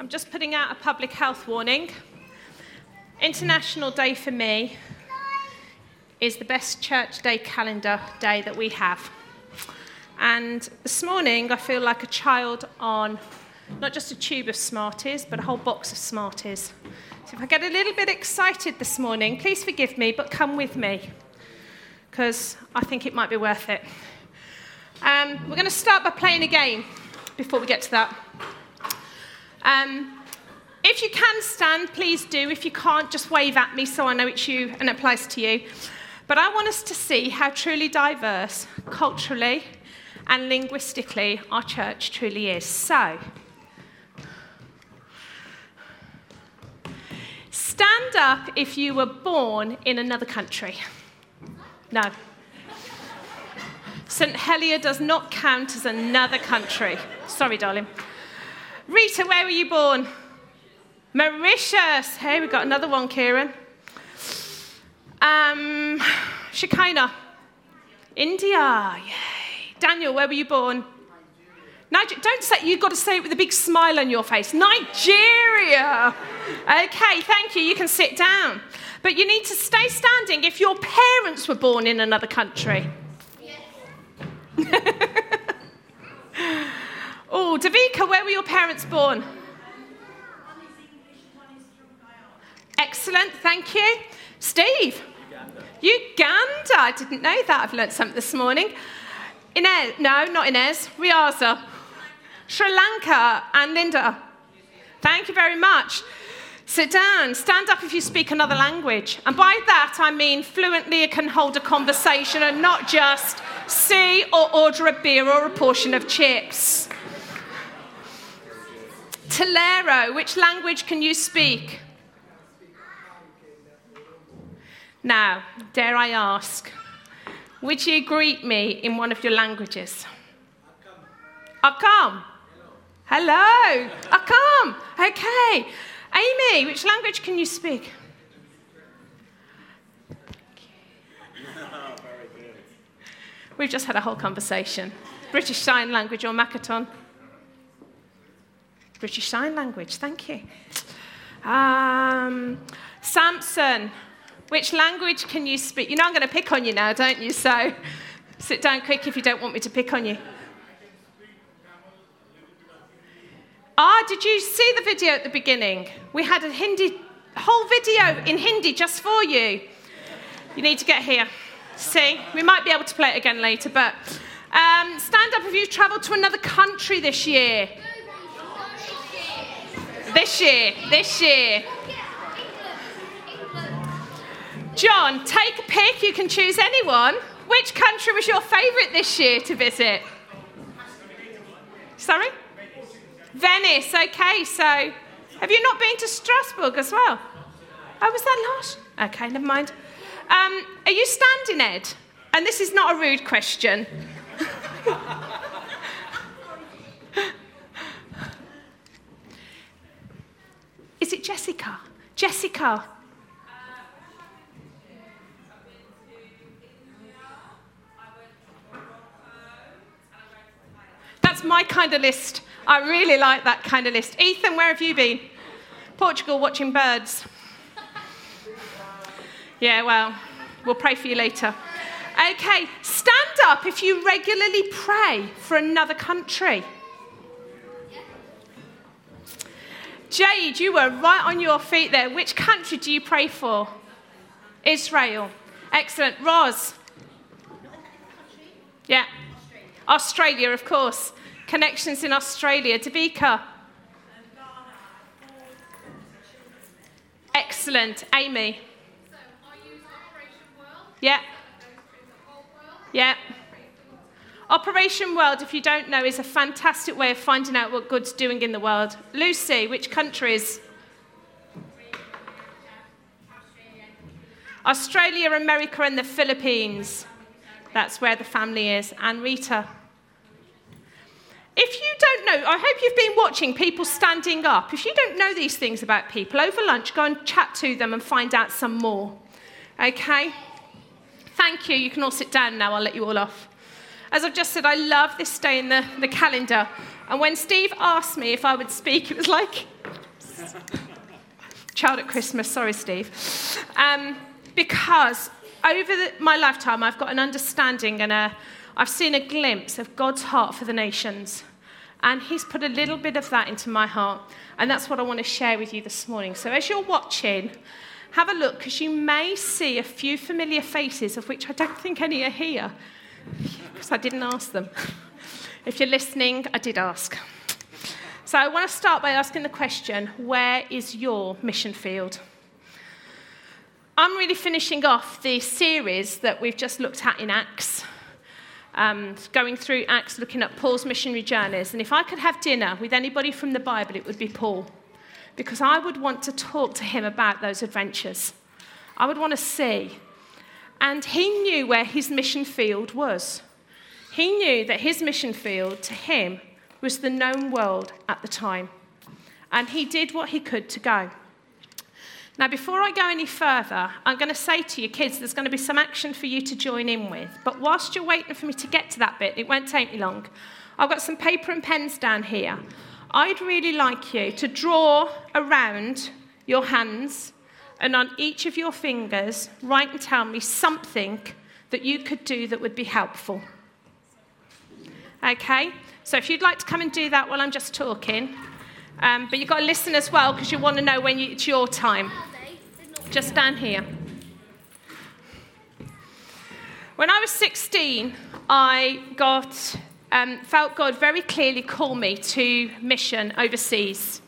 I'm just putting out a public health warning. International Day for me is the best church day calendar day that we have. And this morning I feel like a child on not just a tube of Smarties, but a whole box of Smarties. So if I get a little bit excited this morning, please forgive me, but come with me, because I think it might be worth it. We're going to start by playing a game before we get to that. If you can stand, please do. If you can't, just wave at me so I know it's you and it applies to you. But I want us to see how truly diverse, culturally and linguistically, our church truly is. So, stand up if you were born in another country. No. St. Helier does not count as another country. Sorry, darling. Rita, where were you born? Mauritius. Hey, we've got another one, Kieran. Shekinah. India. Yay. Daniel, where were you born? Nigeria. Don't say, you've got to say it with a big smile on your face. Nigeria. Okay, thank you. You can sit down. But you need to stay standing if your parents were born in another country. Yes. Oh, Davika, where were your parents born? Excellent, thank you. Steve? Uganda. I didn't know that. I've learnt something this morning. Inez? No, not Inez. Riaza. Sri Lanka. And Linda? Thank you very much. Sit down. Stand up if you speak another language. And by that, I mean fluently you can hold a conversation and not just see or order a beer or a portion of chips. Tolero, which language can you speak? Now, dare I ask, would you greet me in one of your languages? Akam. Hello. Akam. Okay. Amy, which language can you speak? We've just had a whole conversation. British Sign Language or Makaton? British Sign Language, thank you. Samson, which language can you speak? You know I'm going to pick on you now, don't you? So sit down quick if you don't want me to pick on you. Did you see the video at the beginning? We had a Hindi, whole video in Hindi just for you. You need to get here. See, we might be able to play it again later, but stand up if you've travelled to another country this year. This year. John, take a pick. You can choose anyone. Which country was your favourite this year to visit? Sorry? Venice. Okay, so have you not been to Strasbourg as well? Oh, was that last? Okay, never mind. Are you standing, Ed? And this is not a rude question. Is it Jessica? Jessica. That's my kind of list. I really like that kind of list. Ethan, where have you been? Portugal, watching birds. Yeah, well, we'll pray for you later. Okay, stand up if you regularly pray for another country. Jade, you were right on your feet there. Which country do you pray for? Israel. Excellent. Roz? Yeah. Australia, of course. Connections in Australia. Davika? Excellent. Amy? So, I use Operation World. Yeah. Yeah. Operation World, if you don't know, is a fantastic way of finding out what God's doing in the world. Lucy, which countries? Australia, America, and the Philippines. That's where the family is. And Rita. If you don't know, I hope you've been watching people standing up. If you don't know these things about people, over lunch, go and chat to them and find out some more. Okay? Thank you. You can all sit down now. I'll let you all off. As I've just said, I love this day in the calendar. And when Steve asked me if I would speak, it was like, Christmas. Child at Christmas, sorry, Steve. Because over my lifetime, I've got an understanding and I've seen a glimpse of God's heart for the nations. And he's put a little bit of that into my heart. And that's what I want to share with you this morning. So as you're watching, have a look, because you may see a few familiar faces, of which I don't think any are here, because I didn't ask them. If you're listening, I did ask. So I want to start by asking the question, where is your mission field? I'm really finishing off the series that we've just looked at in Acts. Going through Acts, looking at Paul's missionary journeys. And if I could have dinner with anybody from the Bible, it would be Paul. Because I would want to talk to him about those adventures. I would want to see. And he knew where his mission field was. He knew that his mission field, to him, was the known world at the time. And he did what he could to go. Now, before I go any further, I'm going to say to you, kids, there's going to be some action for you to join in with. But whilst you're waiting for me to get to that bit, it won't take me long. I've got some paper and pens down here. I'd really like you to draw around your hands and on each of your fingers, write and tell me something that you could do that would be helpful. Okay? So if you'd like to come and do that while I'm just talking... But you've got to listen as well, because you want to know when it's your time. Just down here. When I was 16, I felt God very clearly call me to mission overseas.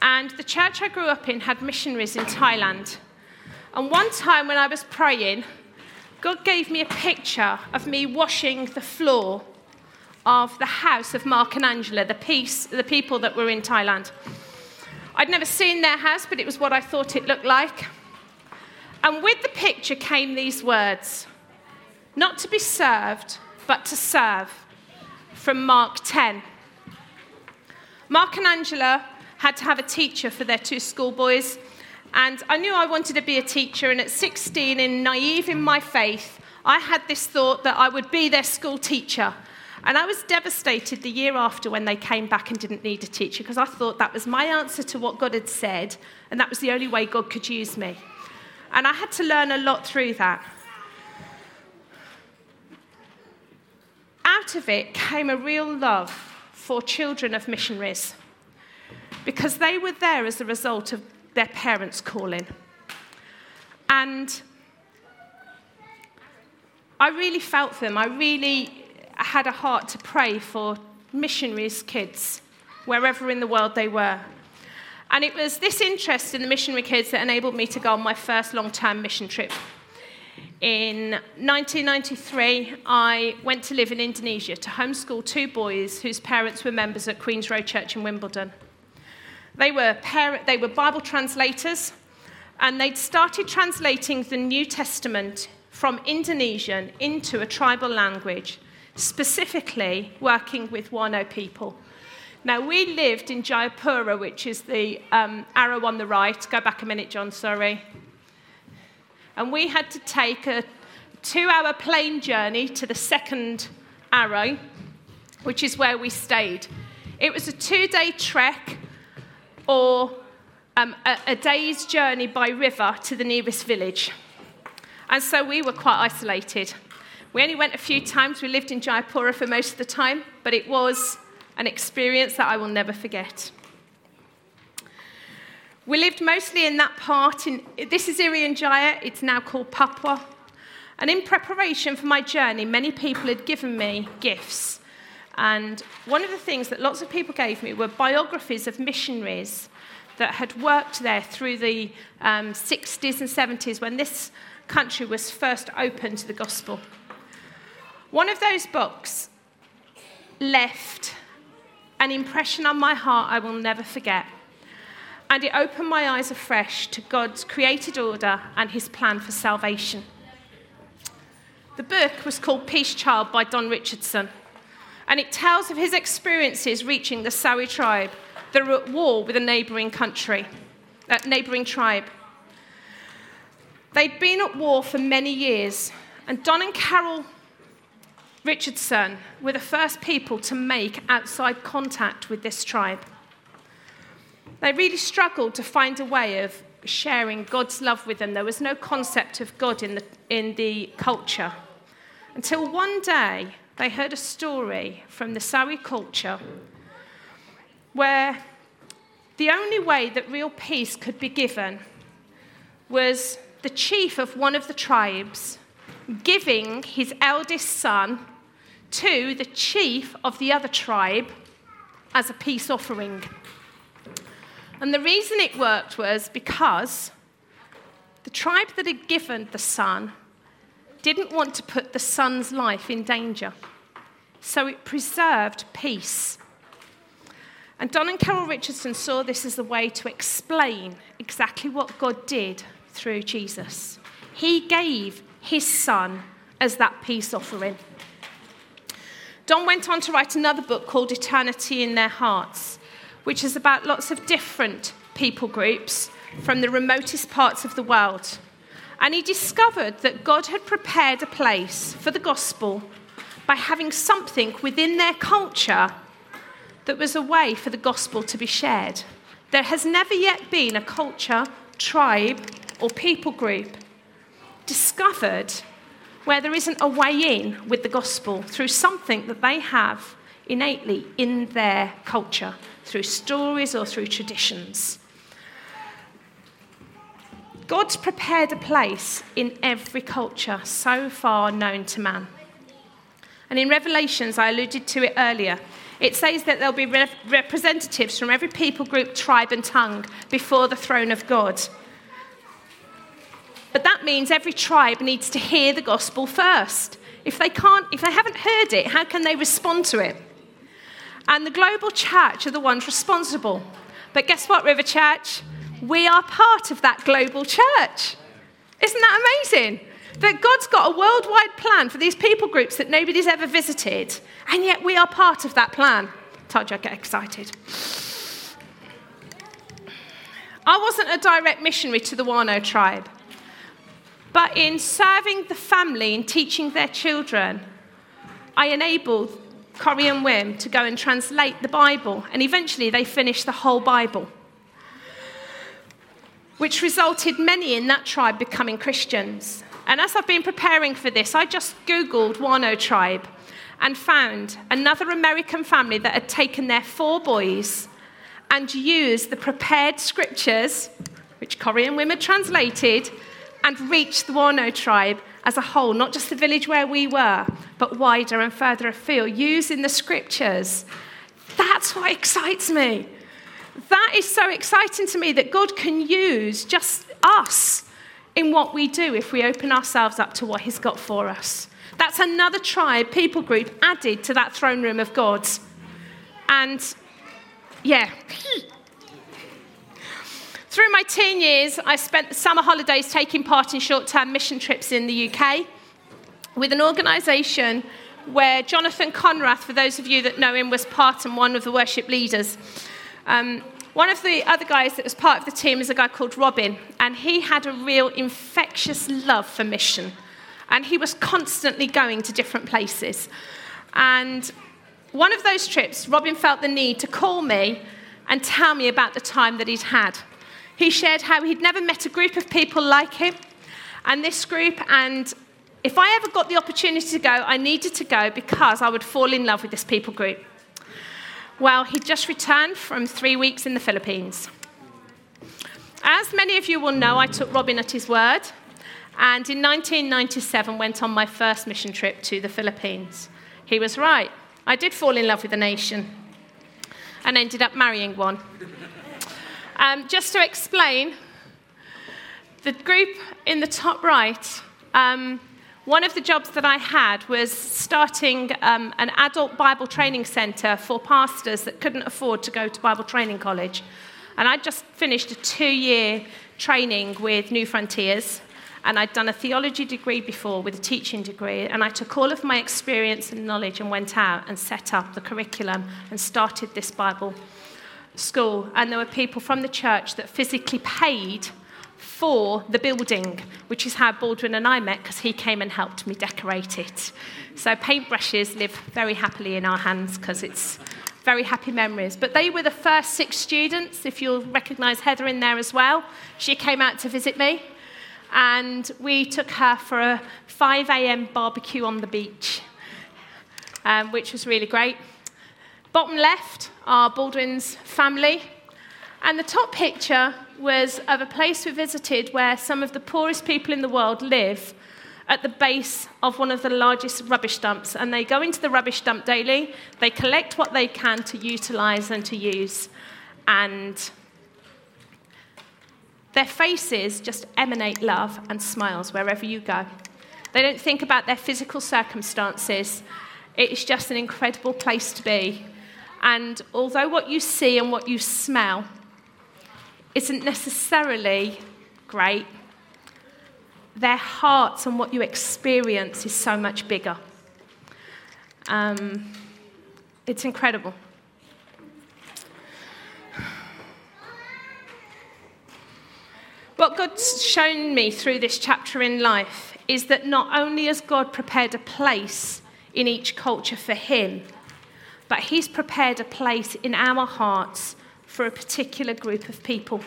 And the church I grew up in had missionaries in Thailand. And one time when I was praying, God gave me a picture of me washing the floor of the house of Mark and Angela, the people that were in Thailand. I'd never seen their house, but it was what I thought it looked like. And with the picture came these words, not to be served, but to serve, from Mark 10. Mark and Angela had to have a teacher for their two schoolboys, and I knew I wanted to be a teacher, and at 16, naive in my faith, I had this thought that I would be their school teacher. And I was devastated the year after when they came back and didn't need a teacher, because I thought that was my answer to what God had said, and that was the only way God could use me. And I had to learn a lot through that. Out of it came a real love for children of missionaries, because they were there as a result of their parents' calling. And I really felt for them. I had a heart to pray for missionaries' kids, wherever in the world they were. And it was this interest in the missionary kids that enabled me to go on my first long-term mission trip. In 1993, I went to live in Indonesia to homeschool two boys whose parents were members at Queen's Road Church in Wimbledon. They were Bible translators, and they'd started translating the New Testament from Indonesian into a tribal language, specifically working with Wano people. Now, we lived in Jayapura, which is the arrow on the right. Go back a minute, John, sorry. And we had to take a 2-hour plane journey to the second arrow, which is where we stayed. It was a 2-day trek or a day's journey by river to the nearest village. And so we were quite isolated. We only went a few times. We lived in Jayapura for most of the time, but it was an experience that I will never forget. We lived mostly in that part. This is Irian Jaya. It's now called Papua. And in preparation for my journey, many people had given me gifts. And one of the things that lots of people gave me were biographies of missionaries that had worked there through the 60s and 70s, when this country was first open to the gospel. One of those books left an impression on my heart I will never forget. And it opened my eyes afresh to God's created order and his plan for salvation. The book was called Peace Child by Don Richardson. And it tells of his experiences reaching the Sawi tribe that were at war with a neighbouring tribe. They'd been at war for many years. And Don and Carol Richardson were the first people to make outside contact with this tribe. They really struggled to find a way of sharing God's love with them. There was no concept of God in the culture. Until one day, they heard a story from the Sawi culture where the only way that real peace could be given was the chief of one of the tribes giving his eldest son to the chief of the other tribe as a peace offering. And the reason it worked was because the tribe that had given the son didn't want to put the son's life in danger. So it preserved peace. And Don and Carol Richardson saw this as a way to explain exactly what God did through Jesus. He gave his son as that peace offering. Don went on to write another book called Eternity in Their Hearts, which is about lots of different people groups from the remotest parts of the world. And he discovered that God had prepared a place for the gospel by having something within their culture that was a way for the gospel to be shared. There has never yet been a culture, tribe, or people group discovered where there isn't a way in with the gospel through something that they have innately in their culture, through stories or through traditions. God's prepared a place in every culture so far known to man. And in Revelations, I alluded to it earlier, it says that there'll be representatives from every people group, tribe and tongue before the throne of God. But that means every tribe needs to hear the gospel first. If they haven't heard it, how can they respond to it? And the global church are the ones responsible. But guess what, River Church? We are part of that global church. Isn't that amazing? That God's got a worldwide plan for these people groups that nobody's ever visited, and yet we are part of that plan. Told you I'd get excited. I wasn't a direct missionary to the Wano tribe, but in serving the family and teaching their children, I enabled Corrie and Wim to go and translate the Bible, and eventually they finished the whole Bible, which resulted many in that tribe becoming Christians. And as I've been preparing for this, I just Googled Wano tribe and found another American family that had taken their 4 boys and used the prepared scriptures, which Corrie and Wim had translated, and reached the Wano tribe as a whole, not just the village where we were, but wider and further afield, using the scriptures. That's what excites me. That is so exciting to me that God can use just us in what we do if we open ourselves up to what he's got for us. That's another tribe, people group added to that throne room of God. And yeah. Through my teen years, I spent the summer holidays taking part in short-term mission trips in the UK with an organisation where Jonathan Conrath, for those of you that know him, was part and one of the worship leaders. One of the other guys that was part of the team is a guy called Robin, and he had a real infectious love for mission, and he was constantly going to different places. And one of those trips, Robin felt the need to call me and tell me about the time that he'd had. He shared how he'd never met a group of people like him, and this group, and if I ever got the opportunity to go, I needed to go because I would fall in love with this people group. Well, he'd just returned from 3 weeks in the Philippines. As many of you will know, I took Robin at his word, and in 1997 went on my first mission trip to the Philippines. He was right. I did fall in love with a nation and ended up marrying one. Just to explain, the group in the top right, one of the jobs that I had was starting an adult Bible training centre for pastors that couldn't afford to go to Bible training college. And I'd just finished a 2-year training with New Frontiers, and I'd done a theology degree before with a teaching degree, and I took all of my experience and knowledge and went out and set up the curriculum and started this Bible school. And there were people from the church that physically paid for the building, which is how Baldwin and I met, because he came and helped me decorate it. So paintbrushes live very happily in our hands because it's very happy memories. But they were the first 6 students. If you'll recognise Heather in there as well. She came out to visit me. And we took her for a 5 a.m. barbecue on the beach, which was really great. Bottom left are Baldwin's family. And the top picture was of a place we visited where some of the poorest people in the world live at the base of one of the largest rubbish dumps. And they go into the rubbish dump daily. They collect what they can to utilise and to use. And their faces just emanate love and smiles wherever you go. They don't think about their physical circumstances. It's just an incredible place to be. And although what you see and what you smell isn't necessarily great, their hearts and what you experience is so much bigger. It's incredible. What God's shown me through this chapter in life is that not only has God prepared a place in each culture for him, but he's prepared a place in our hearts for a particular group of people.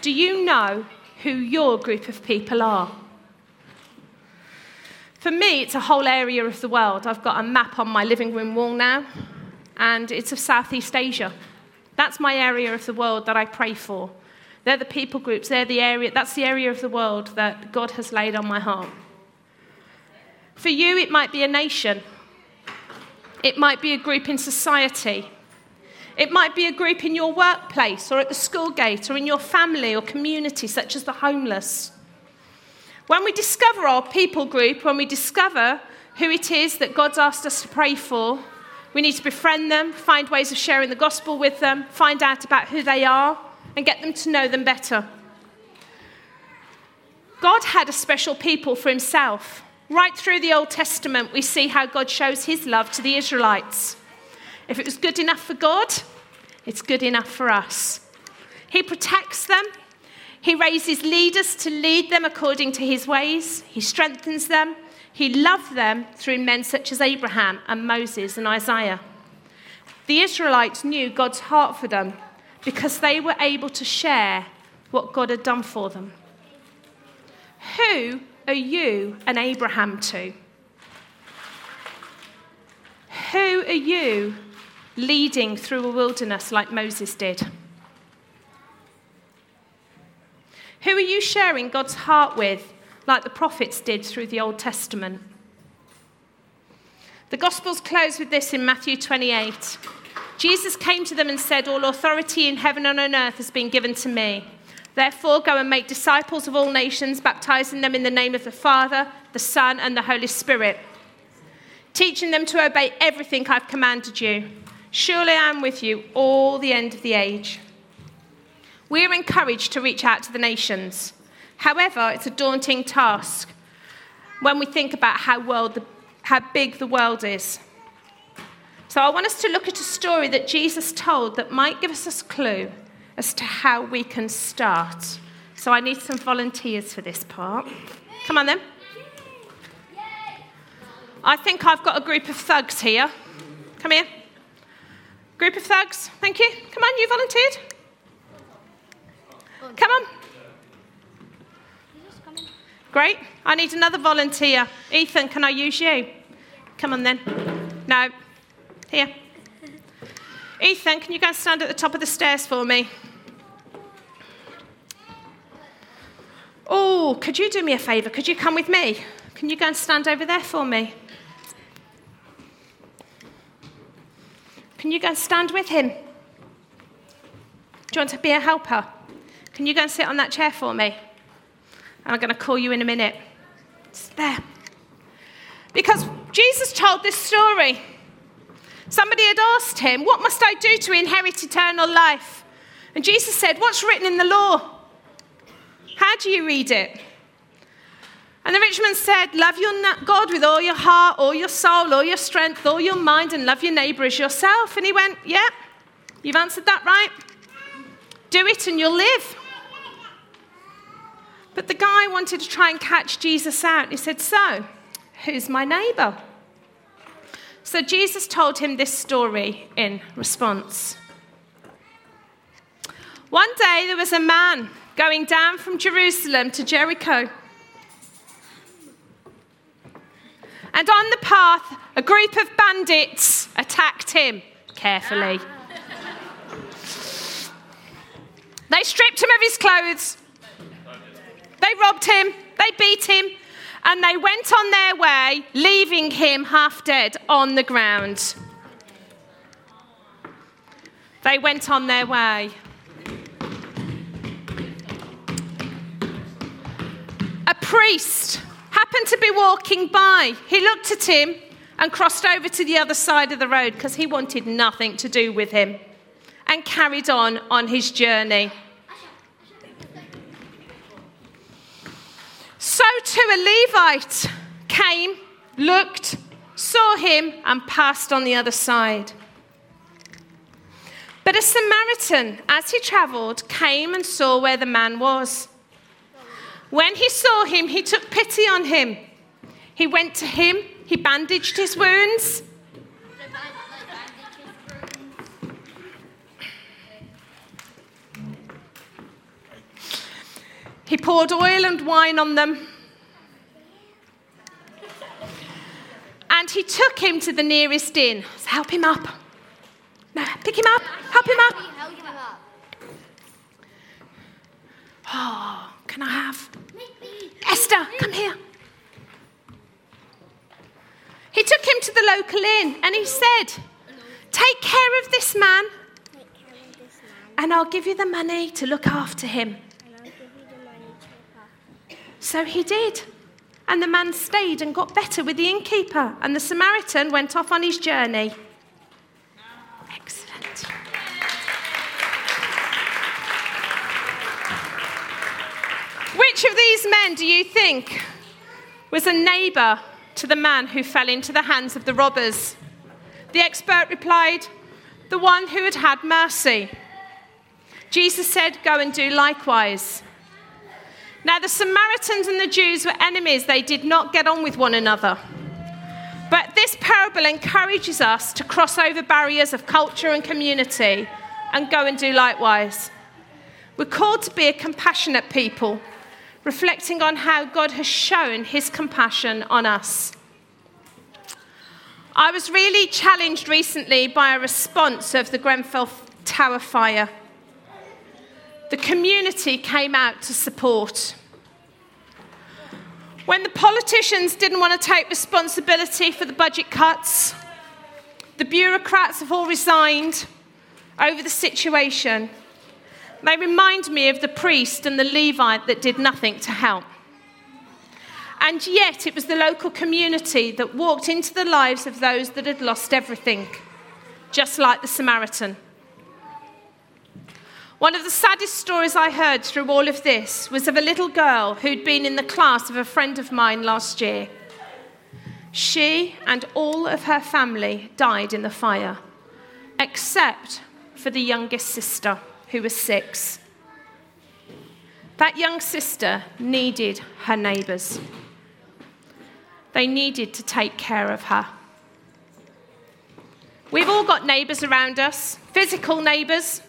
Do you know who your group of people are? For me, it's a whole area of the world. I've got a map on my living room wall now, and it's of Southeast Asia. That's my area of the world that I pray for. They're the people groups, that's the area of the world that God has laid on my heart. For you, it might be a nation. It might be a group in society. It might be a group in your workplace or at the school gate or in your family or community, such as the homeless. When we discover our people group, when we discover who it is that God's asked us to pray for, we need to befriend them, find ways of sharing the gospel with them, find out about who they are, and get them to know them better. God had a special people for himself. Right through the Old Testament, we see how God shows his love to the Israelites. If it was good enough for God, it's good enough for us. He protects them. He raises leaders to lead them according to his ways. He strengthens them. He loved them through men such as Abraham and Moses and Isaiah. The Israelites knew God's heart for them, because they were able to share what God had done for them. Who are you an Abraham to? Who are you leading through a wilderness like Moses did? Who are you sharing God's heart with like the prophets did through the Old Testament? The Gospels close with this in Matthew 28. Jesus came to them and said, "All authority in heaven and on earth has been given to me. Therefore, go and make disciples of all nations, baptizing them in the name of the Father, the Son, and the Holy Spirit, teaching them to obey everything I've commanded you. Surely I am with you all the end of the age." We are encouraged to reach out to the nations. However, it's a daunting task when we think about how big the world is. So I want us to look at a story that Jesus told that might give us a clue as to how we can start. So I need some volunteers for this part. Come on then. I think I've got a group of thugs here. Come here. Group of thugs, thank you. Come on, you volunteered? Come on. Great, I need another volunteer. Ethan, can I use you? Come on then. No. Here. Ethan, can you go and stand at the top of the stairs for me? Oh, could you do me a favour? Could you come with me? Can you go and stand over there for me? Can you go and stand with him? Do you want to be a helper? Can you go and sit on that chair for me? I'm going to call you in a minute. It's there. Because Jesus told this story. Somebody had asked him, "What must I do to inherit eternal life?" And Jesus said, "What's written in the law? How do you read it?" And the rich man said, "Love your God with all your heart, all your soul, all your strength, all your mind, and love your neighbour as yourself." And he went, "Yeah, you've answered that right. Do it and you'll live." But the guy wanted to try and catch Jesus out. He said, "So, who's my neighbour?" So Jesus told him this story in response. One day there was a man going down from Jerusalem to Jericho. And on the path, a group of bandits attacked him carefully. They stripped him of his clothes. They robbed him. They beat him. And they went on their way, leaving him half dead on the ground. They went on their way. A priest happened to be walking by. He looked at him and crossed over to the other side of the road because he wanted nothing to do with him and carried on his journey. So too a Levite came, looked, saw him and passed on the other side. But a Samaritan, as he travelled, came and saw where the man was. When he saw him, he took pity on him. He went to him, he bandaged his wounds. He poured oil and wine on them. And he took him to the nearest inn. So help him up. No, pick him up. Help him up. Oh, can I have? Esther, come here. He took him to the local inn and he said, "Take care of this man and I'll give you the money to look after him." So he did. And the man stayed and got better with the innkeeper. And the Samaritan went off on his journey. Excellent. Which of these men do you think was a neighbour to the man who fell into the hands of the robbers? The expert replied, "The one who had had mercy." Jesus said, "Go and do likewise." Now, the Samaritans and the Jews were enemies. They did not get on with one another. But this parable encourages us to cross over barriers of culture and community and go and do likewise. We're called to be a compassionate people, reflecting on how God has shown his compassion on us. I was really challenged recently by a response of the Grenfell Tower fire. The community came out to support. When the politicians didn't want to take responsibility for the budget cuts, the bureaucrats have all resigned over the situation. They remind me of the priest and the Levite that did nothing to help. And yet it was the local community that walked into the lives of those that had lost everything, just like the Samaritan. One of the saddest stories I heard through all of this was of a little girl who'd been in the class of a friend of mine last year. She and all of her family died in the fire, except for the youngest sister, who was 6. That young sister needed her neighbours. They needed to take care of her. We've all got neighbours around us, physical neighbours,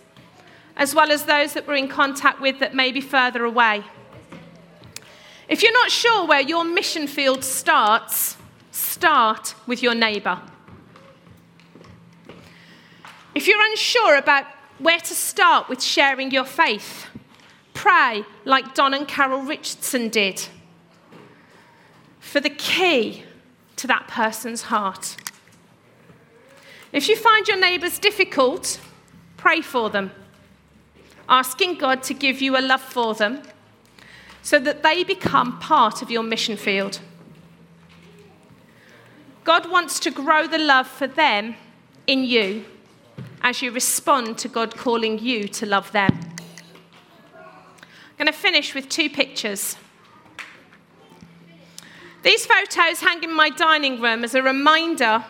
as well as those that we're in contact with that may be further away. If you're not sure where your mission field starts, start with your neighbour. If you're unsure about where to start with sharing your faith, pray like Don and Carol Richardson did for the key to that person's heart. If you find your neighbours difficult, pray for them, asking God to give you a love for them so that they become part of your mission field. God wants to grow the love for them in you as you respond to God calling you to love them. I'm going to finish with 2 pictures. These photos hang in my dining room as a reminder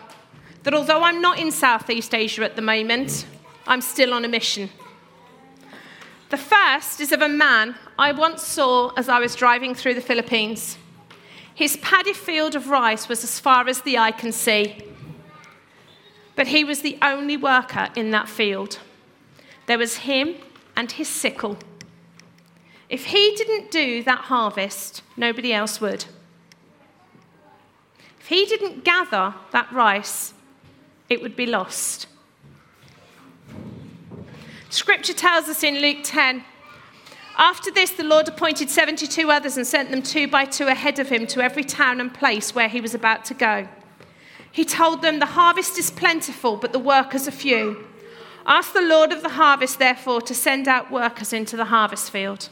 that although I'm not in Southeast Asia at the moment, I'm still on a mission. The first is of a man I once saw as I was driving through the Philippines. His paddy field of rice was as far as the eye can see. But he was the only worker in that field. There was him and his sickle. If he didn't do that harvest, nobody else would. If he didn't gather that rice, it would be lost. Scripture tells us in Luke 10, after this, the Lord appointed 72 others and sent them two by two ahead of him to every town and place where he was about to go. He told them, the harvest is plentiful, but the workers are few. Ask the Lord of the harvest, therefore, to send out workers into the harvest field.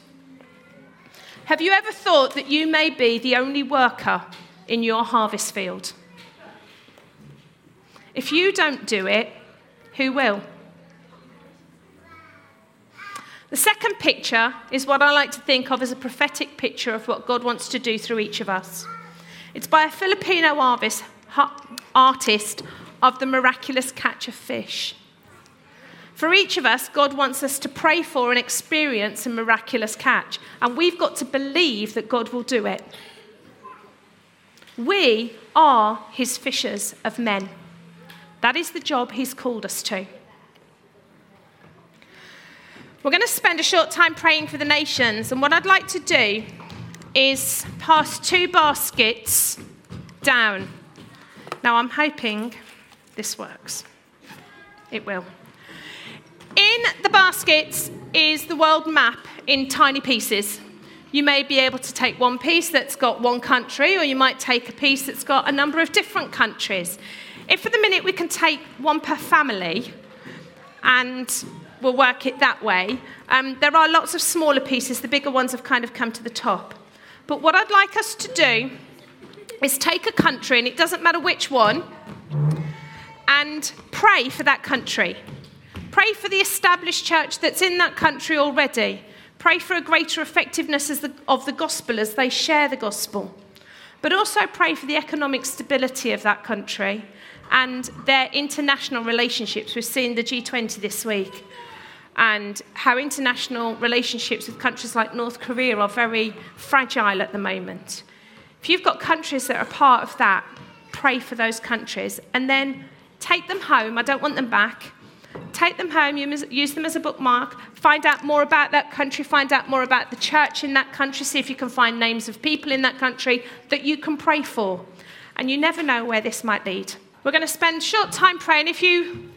Have you ever thought that you may be the only worker in your harvest field? If you don't do it, who will? The second picture is what I like to think of as a prophetic picture of what God wants to do through each of us. It's by a Filipino artist of the miraculous catch of fish. For each of us, God wants us to pray for and experience a miraculous catch, and we've got to believe that God will do it. We are his fishers of men. That is the job he's called us to. We're going to spend a short time praying for the nations, and what I'd like to do is pass two baskets down. Now, I'm hoping this works. It will. In the baskets is the world map in tiny pieces. You may be able to take one piece that's got one country, or you might take a piece that's got a number of different countries. If for the minute we can take one per family and we'll work it that way. There are lots of smaller pieces. The bigger ones have kind of come to the top. But what I'd like us to do is take a country, and it doesn't matter which one, and pray for that country. Pray for the established church that's in that country already. Pray for a greater effectiveness of the gospel as they share the gospel. But also pray for the economic stability of that country and their international relationships. We've seen the G20 this week, and how international relationships with countries like North Korea are very fragile at the moment. If you've got countries that are part of that, pray for those countries, and then take them home. I don't want them back. Take them home, use them as a bookmark, find out more about that country, find out more about the church in that country, see if you can find names of people in that country that you can pray for. And you never know where this might lead. We're going to spend short time praying. If you,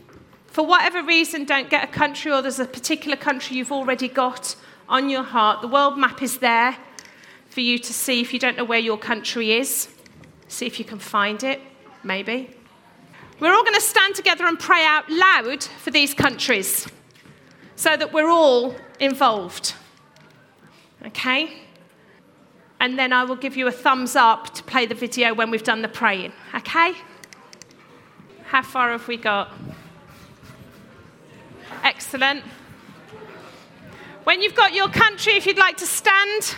for whatever reason, don't get a country, or there's a particular country you've already got on your heart, the world map is there for you to see. If you don't know where your country is, see if you can find it, maybe. We're all going to stand together and pray out loud for these countries so that we're all involved. Okay? And then I will give you a thumbs up to play the video when we've done the praying. Okay? How far have we got? Excellent. When you've got your country, if you'd like to stand,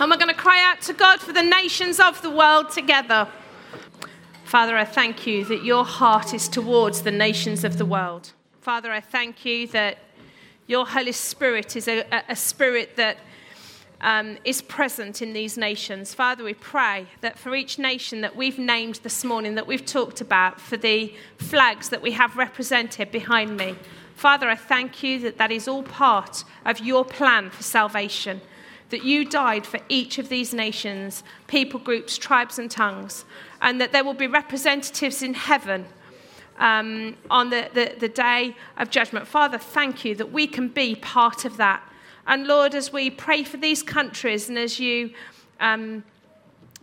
and we're going to cry out to God for the nations of the world together. Father, I thank you that your heart is towards the nations of the world. Father, I thank you that your Holy Spirit is a spirit that is present in these nations. Father, we pray that for each nation that we've named this morning, that we've talked about, for the flags that we have represented behind me. Father, I thank you that that is all part of your plan for salvation, that you died for each of these nations, people groups, tribes and tongues, and that there will be representatives in heaven on the day of judgment. Father, thank you that we can be part of that. And Lord, as we pray for these countries, and as you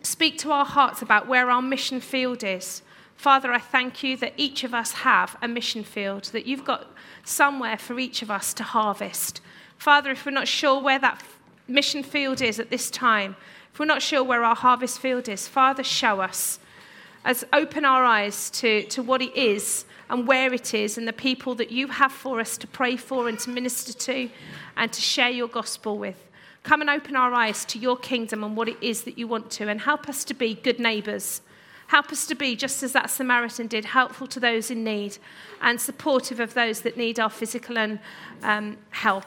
speak to our hearts about where our mission field is, Father, I thank you that each of us have a mission field, that you've got somewhere for each of us to harvest. Father, if we're not sure where that mission field is at this time, if we're not sure where our harvest field is, Father, show us. As open our eyes to what it is and where it is, and the people that you have for us to pray for and to minister to and to share your gospel with. Come and open our eyes to your kingdom and what it is that you want to, and help us to be good neighbours. Help us to be, just as that Samaritan did, helpful to those in need and supportive of those that need our physical and help.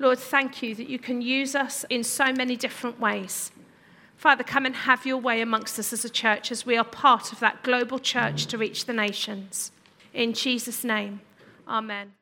Lord, thank you that you can use us in so many different ways. Father, come and have your way amongst us as a church, as we are part of that global church to reach the nations. In Jesus' name, amen.